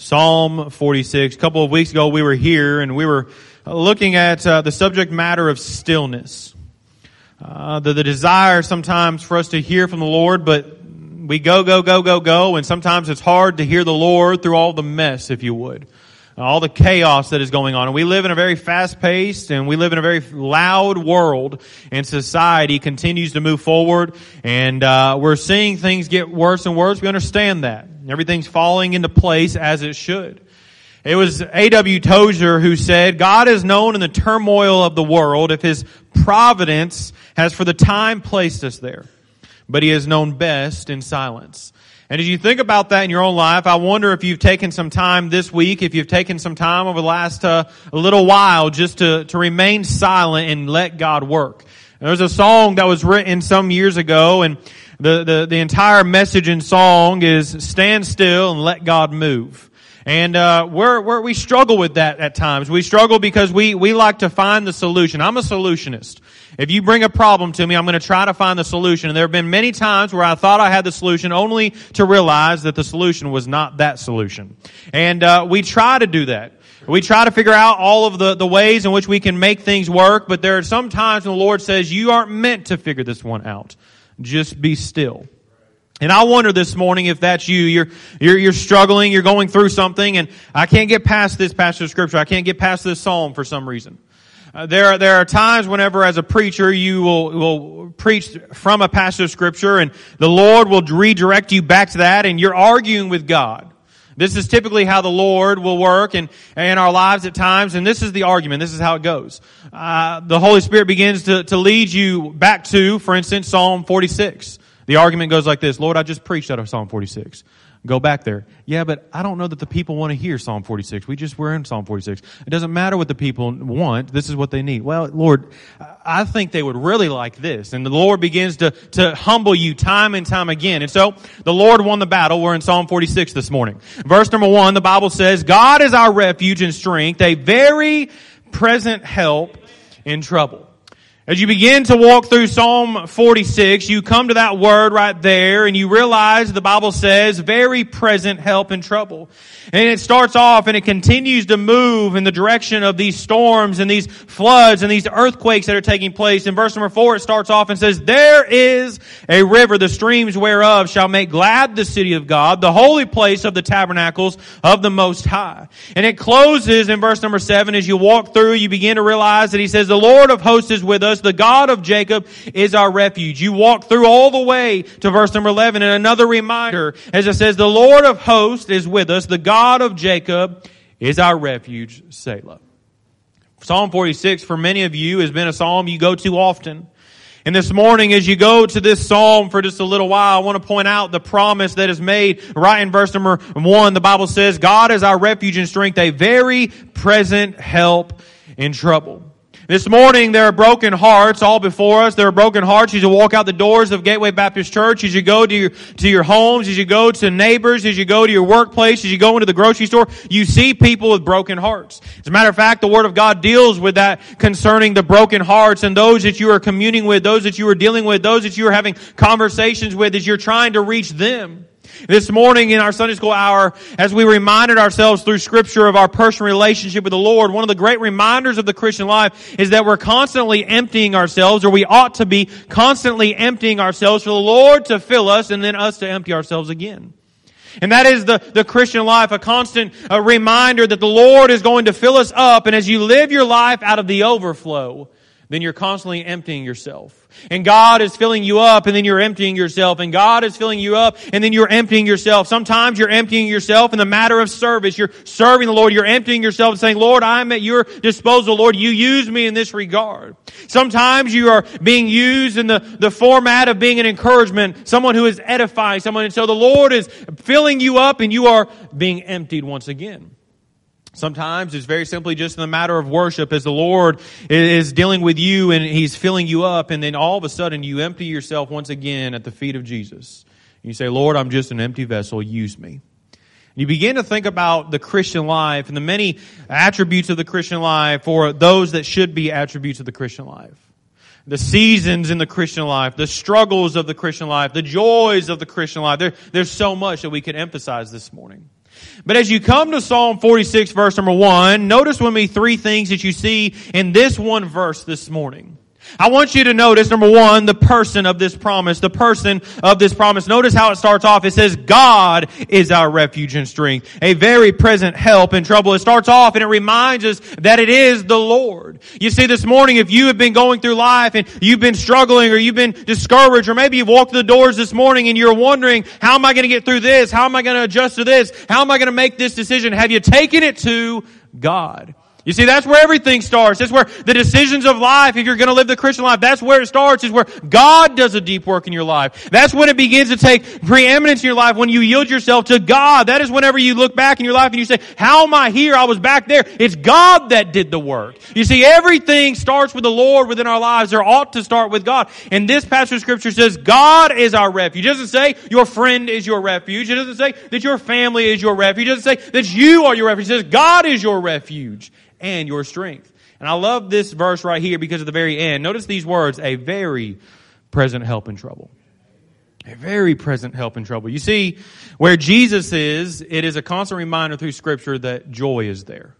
Psalm 46. A couple of weeks ago we were here and we were looking at the subject matter of stillness. The desire sometimes for us to hear from the Lord, but we go, and sometimes it's hard to hear the Lord through all the mess, if you would. All the chaos that is going on. And we live in a very fast-paced and we live in a very loud world, and society continues to move forward, and we're seeing things get worse and worse. We understand that. Everything's falling into place as it should. It was A.W. Tozer who said, "God is known in the turmoil of the world if His providence has for the time placed us there, but He is known best in silence." And as you think about that in your own life, I wonder if you've taken some time this week, if you've taken some time over the last little while just to remain silent and let God work. And there's a song that was written some years ago, and the entire message in song is "Stand still and let God move." And we struggle with that at times. We struggle because we like to find the solution. I'm a solutionist. If you bring a problem to me, I'm going to try to find the solution. And there have been many times where I thought I had the solution only to realize that the solution was not that solution. And we try to do that. We try to figure out all of the ways in which we can make things work, but there are some times when the Lord says, "You aren't meant to figure this one out. Just be still." And I wonder this morning if that's you. You're struggling, you're going through something, and I can't get past this passage of Scripture. I can't get past this psalm for some reason. There are times whenever as a preacher you will preach from a passage of Scripture, and the Lord will redirect you back to that, and you're arguing with God. This is typically how the Lord will work in our lives at times, and this is the argument. This is how it goes. The Holy Spirit begins to lead you back to, for instance, Psalm 46. The argument goes like this: "Lord, I just preached out of Psalm 46. Go back there. Yeah, but I don't know that the people want to hear Psalm 46. We're in Psalm 46. It doesn't matter what the people want. This is what they need. Well, Lord, I think they would really like this." And the Lord begins to humble you time and time again. And so the Lord won the battle. We're in Psalm 46 this morning. Verse number 1, the Bible says, "God is our refuge and strength, a very present help in trouble." As you begin to walk through Psalm 46, you come to that word right there, and you realize the Bible says, very present help in trouble. And it starts off, and it continues to move in the direction of these storms, and these floods, and these earthquakes that are taking place. In verse number 4, it starts off and says, "There is a river, the streams whereof shall make glad the city of God, the holy place of the tabernacles of the Most High." And it closes in verse number 7, as you walk through, you begin to realize that he says, "The Lord of hosts is with us. The God of Jacob is our refuge." You walk through all the way to verse number 11, and another reminder, as it says, "The Lord of hosts is with us. The God of Jacob is our refuge, Selah." Psalm 46, for many of you, has been a psalm you go to often. And this morning, as you go to this psalm for just a little while, I want to point out the promise that is made right in verse number 1. The Bible says, "God is our refuge and strength, a very present help in trouble." This morning, there are broken hearts all before us. There are broken hearts as you walk out the doors of Gateway Baptist Church, as you go to your homes, as you go to neighbors, as you go to your workplace, as you go into the grocery store. You see people with broken hearts. As a matter of fact, the Word of God deals with that concerning the broken hearts and those that you are communing with, those that you are dealing with, those that you are having conversations with as you're trying to reach them. This morning in our Sunday school hour, as we reminded ourselves through Scripture of our personal relationship with the Lord, one of the great reminders of the Christian life is that we're constantly emptying ourselves, or we ought to be constantly emptying ourselves for the Lord to fill us and then us to empty ourselves again. And that is the Christian life, a constant reminder that the Lord is going to fill us up, and as you live your life out of the overflow, then you're constantly emptying yourself. And God is filling you up, and then you're emptying yourself. And God is filling you up, and then you're emptying yourself. Sometimes you're emptying yourself in the matter of service. You're serving the Lord. You're emptying yourself and saying, "Lord, I'm at your disposal. Lord, you use me in this regard." Sometimes you are being used in the format of being an encouragement, someone who is edifying someone. And so the Lord is filling you up, and you are being emptied once again. Sometimes it's very simply just in the matter of worship, as the Lord is dealing with you and He's filling you up, and then all of a sudden you empty yourself once again at the feet of Jesus. You say, "Lord, I'm just an empty vessel. Use me." You begin to think about the Christian life and the many attributes of the Christian life, or those that should be attributes of the Christian life. The seasons in the Christian life, the struggles of the Christian life, the joys of the Christian life. There's so much that we could emphasize this morning. But as you come to Psalm 46, verse number 1, notice with me three things that you see in this one verse this morning. I want you to notice, number one, the person of this promise. The person of this promise. Notice how it starts off. It says, God is our refuge and strength, a very present help in trouble. It starts off and it reminds us that it is the Lord. You see, this morning, if you have been going through life and you've been struggling or you've been discouraged, or maybe you've walked through the doors this morning and you're wondering, how am I going to get through this? How am I going to adjust to this? How am I going to make this decision? Have you taken it to God? You see, that's where everything starts. That's where the decisions of life, if you're going to live the Christian life, that's where it starts, is where God does a deep work in your life. That's when it begins to take preeminence in your life, when you yield yourself to God. That is whenever you look back in your life and you say, how am I here? I was back there. It's God that did the work. You see, everything starts with the Lord within our lives, or ought to start with God. And this passage of Scripture says, God is our refuge. It doesn't say your friend is your refuge. It doesn't say that your family is your refuge. It doesn't say that you are your refuge. It says God is your refuge and your strength. And I love this verse right here because at the very end, notice these words, a very present help in trouble. A very present help in trouble. You see, where Jesus is, it is a constant reminder through Scripture that joy is there.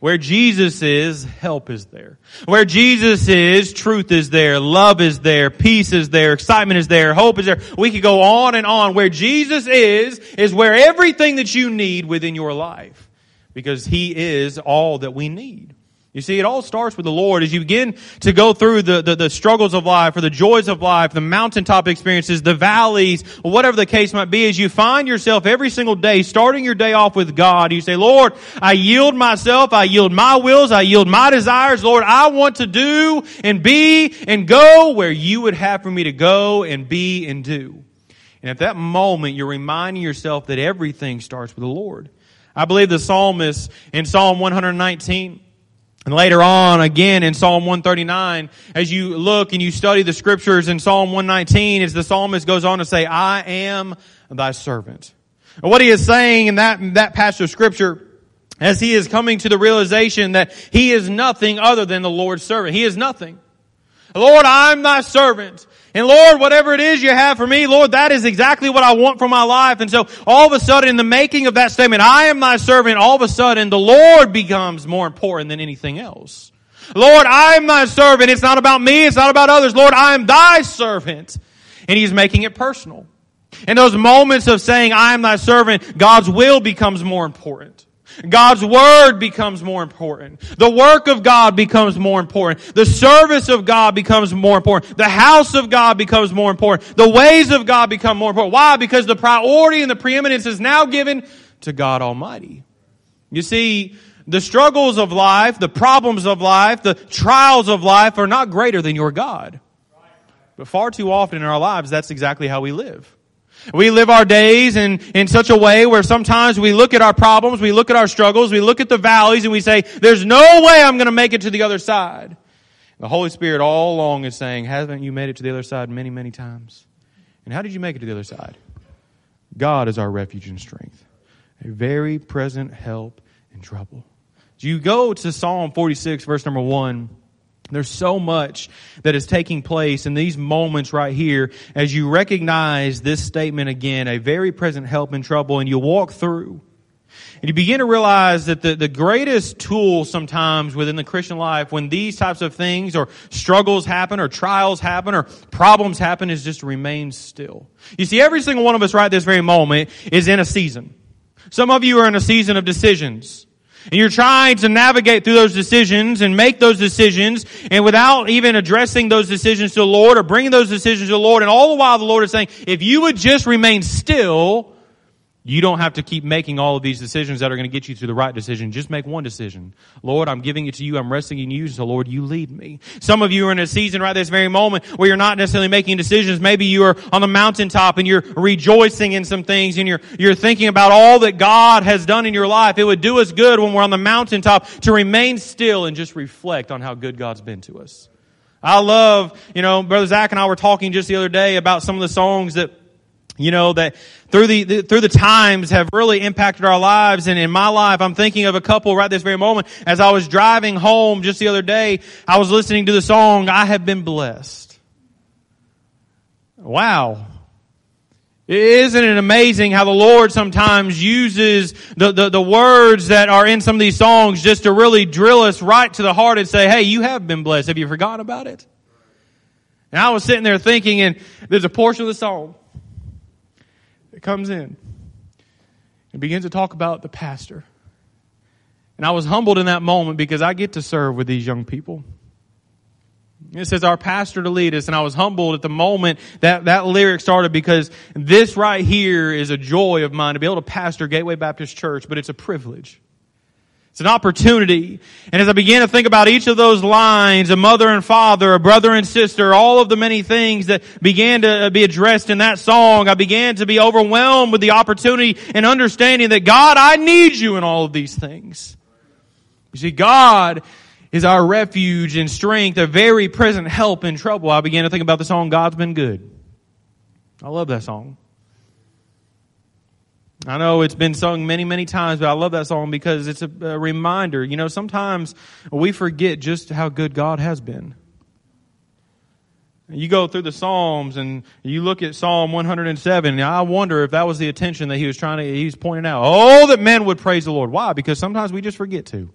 Where Jesus is, help is there. Where Jesus is, truth is there. Love is there. Peace is there. Excitement is there. Hope is there. We could go on and on. Where Jesus is where everything that you need within your life. Because He is all that we need. You see, it all starts with the Lord. As you begin to go through the struggles of life, or the joys of life, the mountaintop experiences, the valleys, or whatever the case might be, as you find yourself every single day, starting your day off with God, you say, Lord, I yield myself, I yield my wills, I yield my desires. Lord, I want to do and be and go where you would have for me to go and be and do. And at that moment, you're reminding yourself that everything starts with the Lord. I believe the psalmist in Psalm 119 and later on again in Psalm 139, as you look and you study the Scriptures in Psalm 119, as the psalmist goes on to say, I am thy servant. And what he is saying in that passage of Scripture, as he is coming to the realization that he is nothing other than the Lord's servant. He is nothing. Lord, I'm thy servant. And Lord, whatever it is you have for me, Lord, that is exactly what I want for my life. And so all of a sudden, in the making of that statement, I am thy servant, all of a sudden, the Lord becomes more important than anything else. Lord, I am thy servant. It's not about me. It's not about others. Lord, I am thy servant. And he's making it personal. In those moments of saying, I am thy servant, God's will becomes more important. God's Word becomes more important. The work of God becomes more important. The service of God becomes more important. The house of God becomes more important. The ways of God become more important. Why? Because the priority and the preeminence is now given to God Almighty. You see, the struggles of life, the problems of life, the trials of life are not greater than your God. But far too often in our lives, that's exactly how we live. We live our days in such a way where sometimes we look at our problems, we look at our struggles, we look at the valleys, and we say, there's no way I'm going to make it to the other side. The Holy Spirit all along is saying, haven't you made it to the other side many, many times? And how did you make it to the other side? God is our refuge and strength, a very present help in trouble. You go to Psalm 46, verse number 1. There's so much that is taking place in these moments right here as you recognize this statement again, a very present help in trouble, and you walk through. And you begin to realize that the greatest tool sometimes within the Christian life when these types of things or struggles happen or trials happen or problems happen is just to remain still. You see, every single one of us right this very moment is in a season. Some of you are in a season of decisions. And you're trying to navigate through those decisions and make those decisions, and without even addressing those decisions to the Lord or bringing those decisions to the Lord. And all the while the Lord is saying, if you would just remain still, you don't have to keep making all of these decisions that are going to get you to the right decision. Just make one decision. Lord, I'm giving it to you. I'm resting in you. So Lord, you lead me. Some of you are in a season right this very moment where you're not necessarily making decisions. Maybe you are on the mountaintop and you're rejoicing in some things and you're thinking about all that God has done in your life. It would do us good when we're on the mountaintop to remain still and just reflect on how good God's been to us. I love, Brother Zach and I were talking just the other day about some of the songs that that through the times have really impacted our lives. And in my life, I'm thinking of a couple right this very moment. As I was driving home just the other day, I was listening to the song, I Have Been Blessed. Wow. Isn't it amazing how the Lord sometimes uses the words that are in some of these songs just to really drill us right to the heart and say, hey, you have been blessed. Have you forgotten about it? And I was sitting there thinking, and there's a portion of the song that comes in and begins to talk about the pastor. And I was humbled in that moment because I get to serve with these young people. It says our pastor to lead us, and I was humbled at the moment that lyric started, because this right here is a joy of mine to be able to pastor Gateway Baptist Church, but it's a privilege. It's an opportunity. And as I began to think about each of those lines, a mother and father, a brother and sister, all of the many things that began to be addressed in that song, I began to be overwhelmed with the opportunity and understanding that, God, I need you in all of these things. You see, God is our refuge and strength, a very present help in trouble. I began to think about the song, God's Been Good. I love that song. I know it's been sung many, many times, but I love that song because it's a reminder. You know, sometimes we forget just how good God has been. You go through the Psalms and you look at Psalm 107, and I wonder if that was the attention that he was pointing out. Oh, that men would praise the Lord. Why? Because sometimes we just forget to.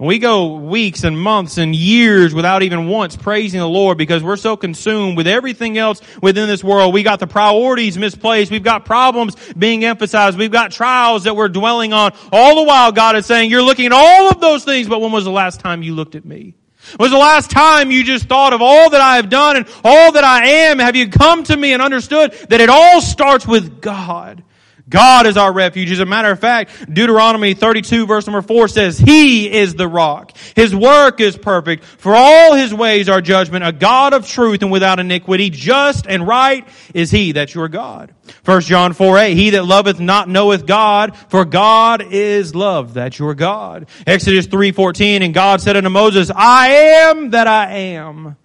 We go weeks and months and years without even once praising the Lord because we're so consumed with everything else within this world. We got the priorities misplaced. We've got problems being emphasized. We've got trials that we're dwelling on. All the while, God is saying, you're looking at all of those things, but when was the last time you looked at me? Was the last time you just thought of all that I have done and all that I am? Have you come to me and understood that it all starts with God? God is our refuge. As a matter of fact, Deuteronomy 32 verse number 4 says, He is the rock. His work is perfect. For all His ways are judgment, a God of truth and without iniquity. Just and right is He. That's your God. 1 John 4:8, He that loveth not knoweth God, for God is love. That's your God. Exodus 3:14, And God said unto Moses, I am that I am.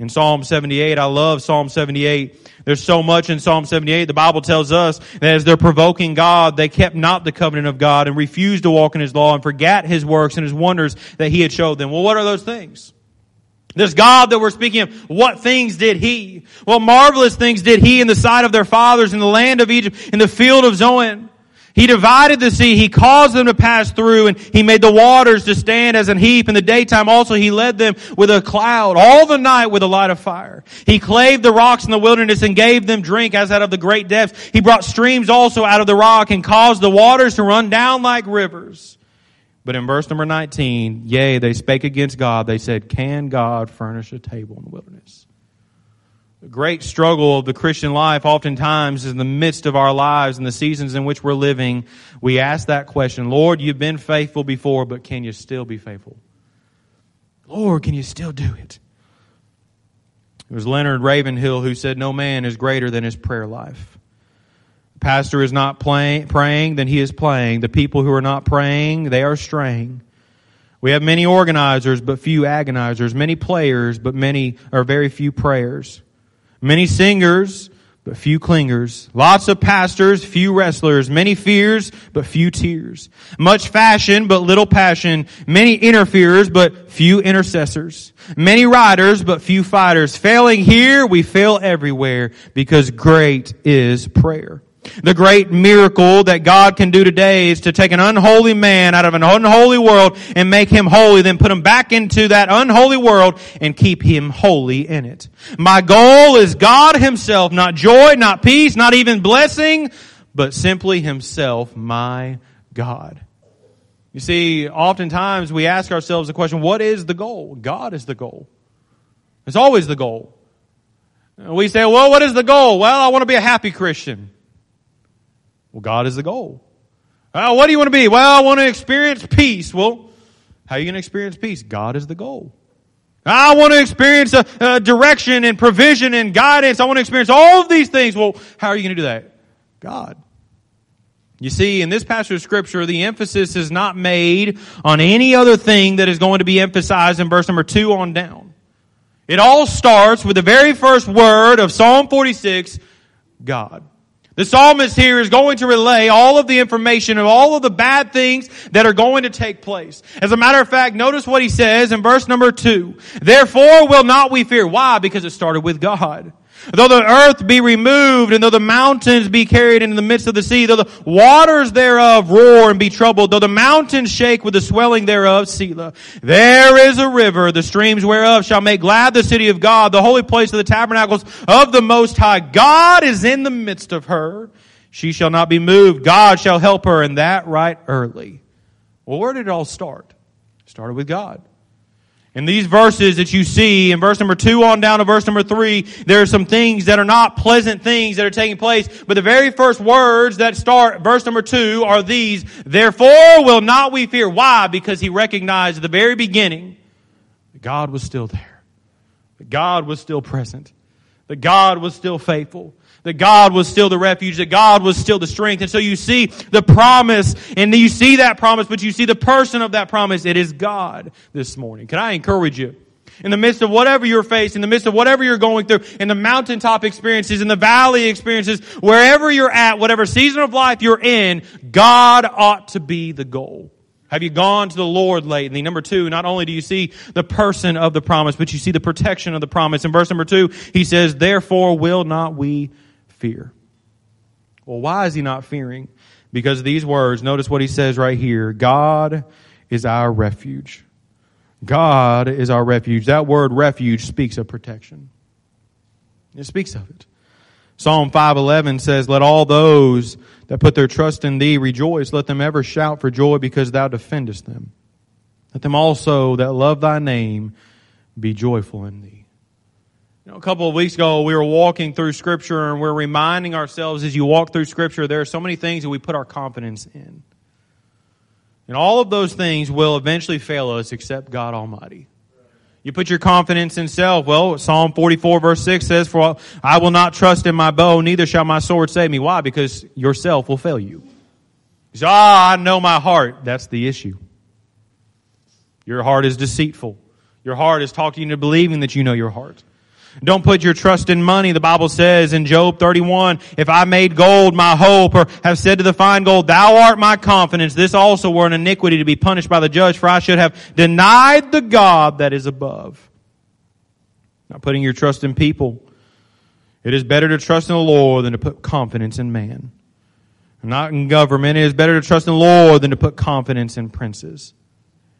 In Psalm 78, I love Psalm 78. There's so much in Psalm 78. The Bible tells us that as they're provoking God, they kept not the covenant of God and refused to walk in His law and forgat His works and His wonders that He had showed them. Well, what are those things? This God that we're speaking of, what things did He? Well, marvelous things did He in the sight of their fathers, in the land of Egypt, in the field of Zoan. He divided the sea. He caused them to pass through, and He made the waters to stand as an heap. In the daytime also He led them with a cloud, all the night with a light of fire. He clave the rocks in the wilderness and gave them drink as out of the great depths. He brought streams also out of the rock and caused the waters to run down like rivers. But in verse number 19, yea, they spake against God. They said, Can God furnish a table in the wilderness? The great struggle of the Christian life oftentimes is in the midst of our lives and the seasons in which we're living. We ask that question, Lord, you've been faithful before, but can you still be faithful? Lord, can you still do it? It was Leonard Ravenhill who said, No man is greater than his prayer life. The pastor is not praying, then he is playing. The people who are not praying, they are straying. We have many organizers, but few agonizers. Many players, but many or very few prayers. Many singers, but few clingers. Lots of pastors, few wrestlers. Many fears, but few tears. Much fashion, but little passion. Many interferers, but few intercessors. Many riders, but few fighters. Failing here, we fail everywhere, because great is prayer. The great miracle that God can do today is to take an unholy man out of an unholy world and make him holy, then put him back into that unholy world and keep him holy in it. My goal is God Himself, not joy, not peace, not even blessing, but simply Himself, my God. You see, oftentimes we ask ourselves the question, what is the goal? God is the goal. It's always the goal. We say, well, what is the goal? Well, I want to be a happy Christian. Well, God is the goal. What do you want to be? Well, I want to experience peace. Well, how are you going to experience peace? God is the goal. I want to experience a direction and provision and guidance. I want to experience all of these things. Well, how are you going to do that? God. You see, in this passage of Scripture, the emphasis is not made on any other thing that is going to be emphasized in verse number 2 on down. It all starts with the very first word of Psalm 46, God. The psalmist here is going to relay all of the information of all of the bad things that are going to take place. As a matter of fact, notice what he says in verse number 2. Therefore will not we fear. Why? Because it started with God. Though the earth be removed, and though the mountains be carried into the midst of the sea, though the waters thereof roar and be troubled, though the mountains shake with the swelling thereof, Selah. There is a river, the streams whereof shall make glad the city of God, the holy place of the tabernacles of the Most High. God is in the midst of her. She shall not be moved. God shall help her, and that right early. Well, where did it all start? It started with God. In these verses that you see, in verse number 2 on down to verse number 3, there are some things that are not pleasant things that are taking place. But the very first words that start verse number 2 are these: therefore will not we fear. Why? Because he recognized at the very beginning that God was still there, that God was still present, that God was still faithful, that God was still the refuge, that God was still the strength. And so you see the promise, and you see that promise, but you see the person of that promise. It is God this morning. Can I encourage you? In the midst of whatever you're facing, in the midst of whatever you're going through, in the mountaintop experiences, in the valley experiences, wherever you're at, whatever season of life you're in, God ought to be the goal. Have you gone to the Lord lately? Number 2, not only do you see the person of the promise, but you see the protection of the promise. In verse number 2, he says, therefore will not we fear. Well, why is he not fearing? Because of these words. Notice what he says right here. God is our refuge. God is our refuge. That word refuge speaks of protection. It speaks of it. Psalm 5:11 says, let all those that put their trust in thee rejoice. Let them ever shout for joy because thou defendest them. Let them also that love thy name be joyful in thee. You know, a couple of weeks ago, we were walking through Scripture, and we're reminding ourselves as you walk through Scripture, there are so many things that we put our confidence in. And all of those things will eventually fail us except God Almighty. You put your confidence in self. Well, Psalm 44 verse 6 says, for I will not trust in my bow, neither shall my sword save me. Why? Because yourself will fail you. You say, I know my heart. That's the issue. Your heart is deceitful. Your heart is talking you into believing that you know your heart. Don't put your trust in money. The Bible says in Job 31, if I made gold my hope, or have said to the fine gold, thou art my confidence, this also were an iniquity to be punished by the judge, for I should have denied the God that is above. Not putting your trust in people. It is better to trust in the Lord than to put confidence in man. Not in government. It is better to trust in the Lord than to put confidence in princes.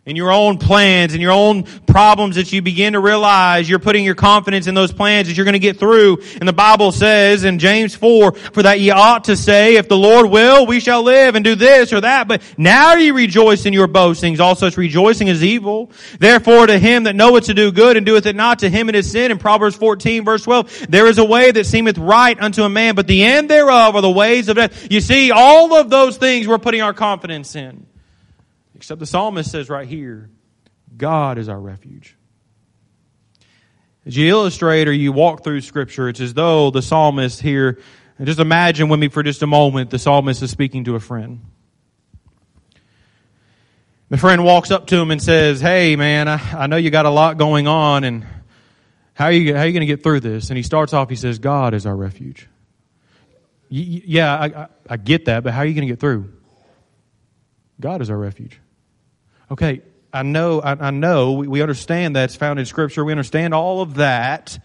In your own plans, in your own problems that you begin to realize, you're putting your confidence in those plans that you're going to get through. And the Bible says in James 4, for that ye ought to say, if the Lord will, we shall live and do this or that. But now ye rejoice in your boastings. All such rejoicing is evil. Therefore to him that knoweth to do good and doeth it not, to him it is sin. In Proverbs 14 verse 12, there is a way that seemeth right unto a man, but the end thereof are the ways of death. You see, all of those things we're putting our confidence in. Except the psalmist says right here, God is our refuge. As you illustrate or you walk through Scripture, it's as though the psalmist here, and just imagine with me for just a moment, the psalmist is speaking to a friend. The friend walks up to him and says, hey man, I know you got a lot going on, and how are you going to get through this? And he starts off, he says, God is our refuge. I get that, but how are you going to get through? God is our refuge. Okay, I know. We understand that's found in Scripture. We understand all of that.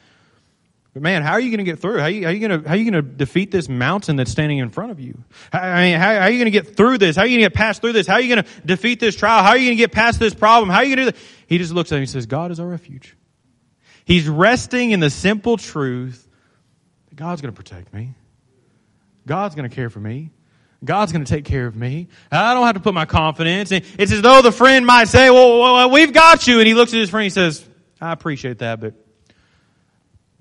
But man, how are you going to get through? How are you going to defeat this mountain that's standing in front of you? How are you going to get through this? How are you going to get past through this? How are you going to defeat this trial? How are you going to get past this problem? How are you going to do that? He just looks at him and says, God is our refuge. He's resting in the simple truth that God's going to protect me. God's going to care for me. God's going to take care of me. I don't have to put my confidence in. It's as though the friend might say, well, we've got you. And he looks at his friend and says, I appreciate that, but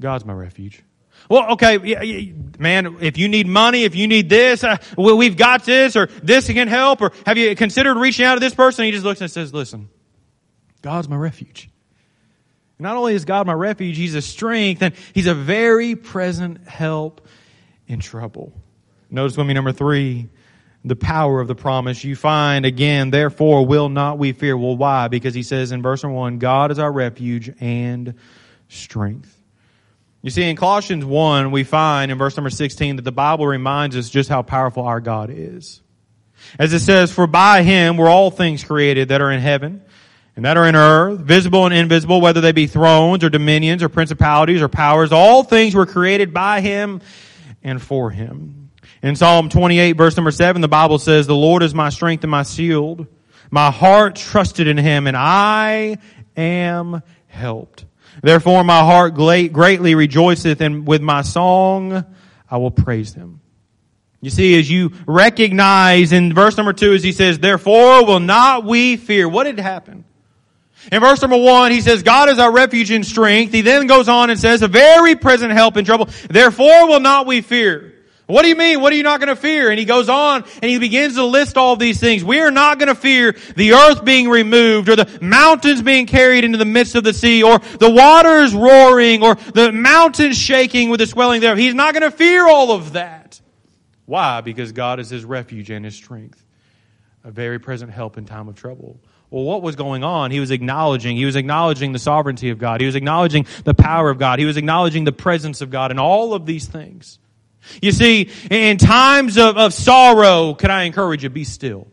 God's my refuge. Well, okay, man, if you need money, if you need this, we've got this, or this can help, or have you considered reaching out to this person? And he just looks and says, listen, God's my refuge. Not only is God my refuge, he's a strength, and he's a very present help in trouble. Notice with me, number 3, the power of the promise. You find again, therefore will not we fear. Well, why? Because he says in verse 1, God is our refuge and strength. You see, in Colossians 1, we find in verse number 16 that the Bible reminds us just how powerful our God is. As it says, for by him were all things created that are in heaven, and that are in earth, visible and invisible, whether they be thrones or dominions or principalities or powers, all things were created by him and for him. In Psalm 28, verse number 7, the Bible says, "The Lord is my strength and my shield. My heart trusted in him, and I am helped. Therefore my heart greatly rejoiceth, and with my song I will praise him." You see, as you recognize in verse number 2, as he says, "Therefore will not we fear." What had happened? In verse number 1, he says, "God is our refuge and strength." He then goes on and says, "A very present help in trouble. Therefore will not we fear." What do you mean? What are you not going to fear? And he goes on and he begins to list all these things. We are not going to fear the earth being removed, or the mountains being carried into the midst of the sea, or the waters roaring, or the mountains shaking with the swelling thereof. He's not going to fear all of that. Why? Because God is his refuge and his strength, a very present help in time of trouble. Well, what was going on? He was acknowledging the sovereignty of God. He was acknowledging the power of God. He was acknowledging the presence of God and all of these things. You see, in times of sorrow, can I encourage you, be still.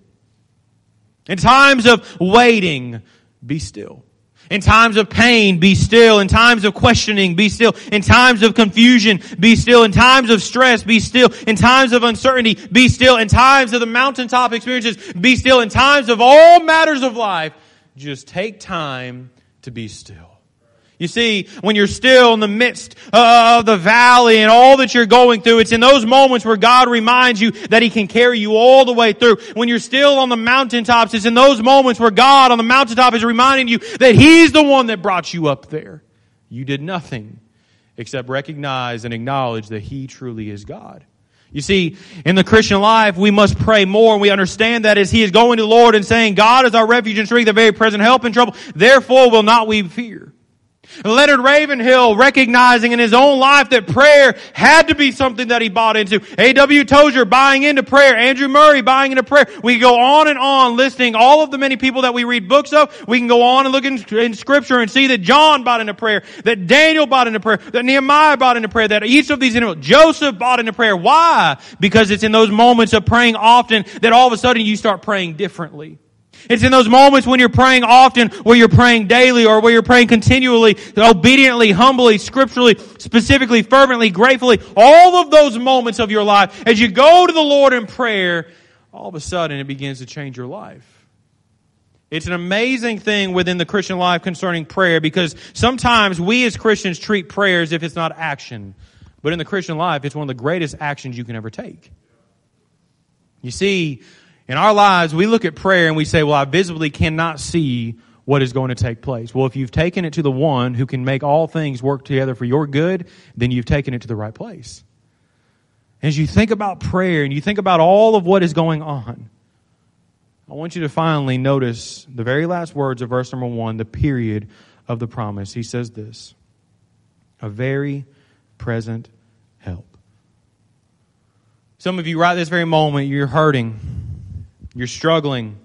In times of waiting, be still. In times of pain, be still. In times of questioning, be still. In times of confusion, be still. In times of stress, be still. In times of uncertainty, be still. In times of the mountaintop experiences, be still. In times of all matters of life, just take time to be still. You see, when you're still in the midst of the valley and all that you're going through, it's in those moments where God reminds you that He can carry you all the way through. When you're still on the mountaintops, it's in those moments where God on the mountaintop is reminding you that He's the one that brought you up there. You did nothing except recognize and acknowledge that He truly is God. You see, in the Christian life, we must pray more, and we understand that as He is going to the Lord and saying, "God is our refuge and strength, a very present help in trouble. Therefore will not we fear." Leonard Ravenhill recognizing in his own life that prayer had to be something that he bought into. A.W. Tozer buying into prayer. Andrew Murray buying into prayer. We can go on and on listing all of the many people that we read books of. We can go on and look in Scripture and see that John bought into prayer, that Daniel bought into prayer, that Nehemiah bought into prayer, that each of these individuals, Joseph bought into prayer. Why? Because it's in those moments of praying often that all of a sudden you start praying differently. It's in those moments when you're praying often, where you're praying daily, or where you're praying continually, obediently, humbly, scripturally, specifically, fervently, gratefully. All of those moments of your life, as you go to the Lord in prayer, all of a sudden it begins to change your life. It's an amazing thing within the Christian life concerning prayer, because sometimes we as Christians treat prayer as if it's not action. But in the Christian life, it's one of the greatest actions you can ever take. You see, in our lives, we look at prayer and we say, "Well, I visibly cannot see what is going to take place." Well, if you've taken it to the one who can make all things work together for your good, then you've taken it to the right place. As you think about prayer and you think about all of what is going on, I want you to finally notice the very last words of verse number 1, the period of the promise. He says this, "A very present help." Some of you right this very moment, you're hurting. You're struggling.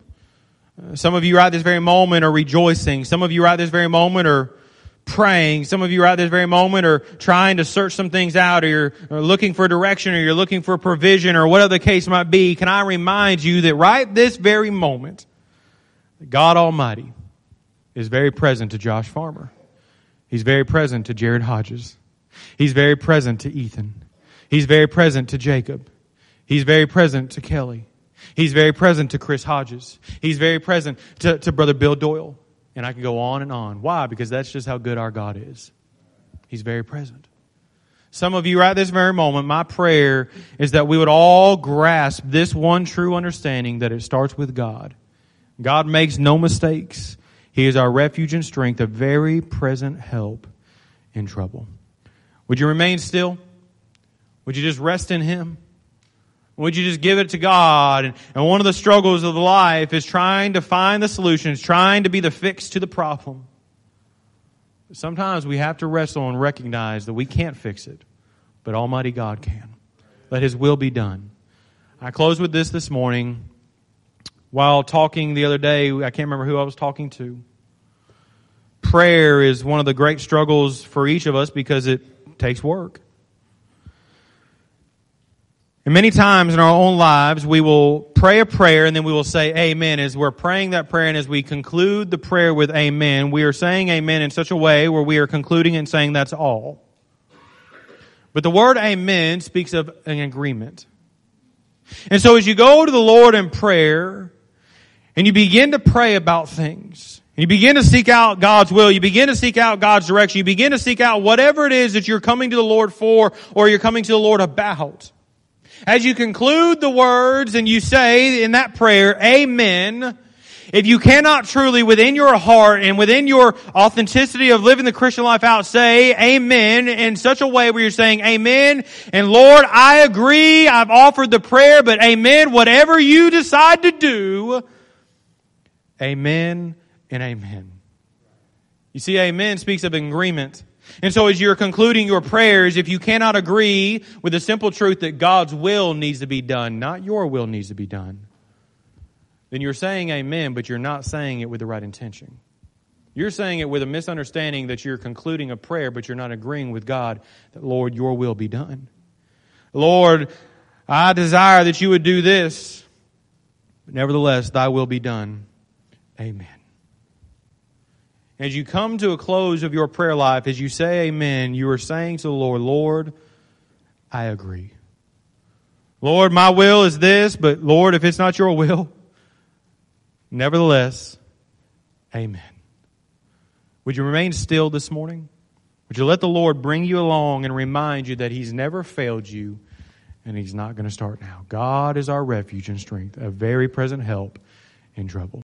Some of you right this very moment are rejoicing. Some of you right this very moment are praying. Some of you right this very moment are trying to search some things out, or you're looking for direction, or you're looking for provision, or whatever the case might be. Can I remind you that right this very moment, God Almighty is very present to Josh Farmer. He's very present to Jared Hodges. He's very present to Ethan. He's very present to Jacob. He's very present to Kelly. He's very present to Chris Hodges. He's very present to Brother Bill Doyle. And I can go on and on. Why? Because that's just how good our God is. He's very present. Some of you right this very moment, my prayer is that we would all grasp this one true understanding, that it starts with God. God makes no mistakes. He is our refuge and strength, a very present help in trouble. Would you remain still? Would you just rest in Him? Would you just give it to God? And one of the struggles of life is trying to find the solutions, trying to be the fix to the problem. Sometimes we have to wrestle and recognize that we can't fix it, but Almighty God can. Let His will be done. I close with this morning. While talking the other day, I can't remember who I was talking to. Prayer is one of the great struggles for each of us because it takes work. And many times in our own lives, we will pray a prayer and then we will say amen. As we're praying that prayer and as we conclude the prayer with amen, we are saying amen in such a way where we are concluding and saying that's all. But the word amen speaks of an agreement. And so as you go to the Lord in prayer and you begin to pray about things, and you begin to seek out God's will, you begin to seek out God's direction, you begin to seek out whatever it is that you're coming to the Lord for or you're coming to the Lord about. As you conclude the words and you say in that prayer, amen, if you cannot truly within your heart and within your authenticity of living the Christian life out say amen in such a way where you're saying amen and Lord, I agree, I've offered the prayer, but amen, whatever you decide to do, amen and amen. You see, amen speaks of agreement. And so as you're concluding your prayers, if you cannot agree with the simple truth that God's will needs to be done, not your will needs to be done, then you're saying amen, but you're not saying it with the right intention. You're saying it with a misunderstanding that you're concluding a prayer, but you're not agreeing with God that, Lord, your will be done. Lord, I desire that you would do this, but nevertheless, thy will be done. Amen. As you come to a close of your prayer life, as you say amen, you are saying to the Lord, Lord, I agree. Lord, my will is this, but Lord, if it's not your will, nevertheless, amen. Would you remain still this morning? Would you let the Lord bring you along and remind you that He's never failed you and He's not going to start now? God is our refuge and strength, a very present help in trouble.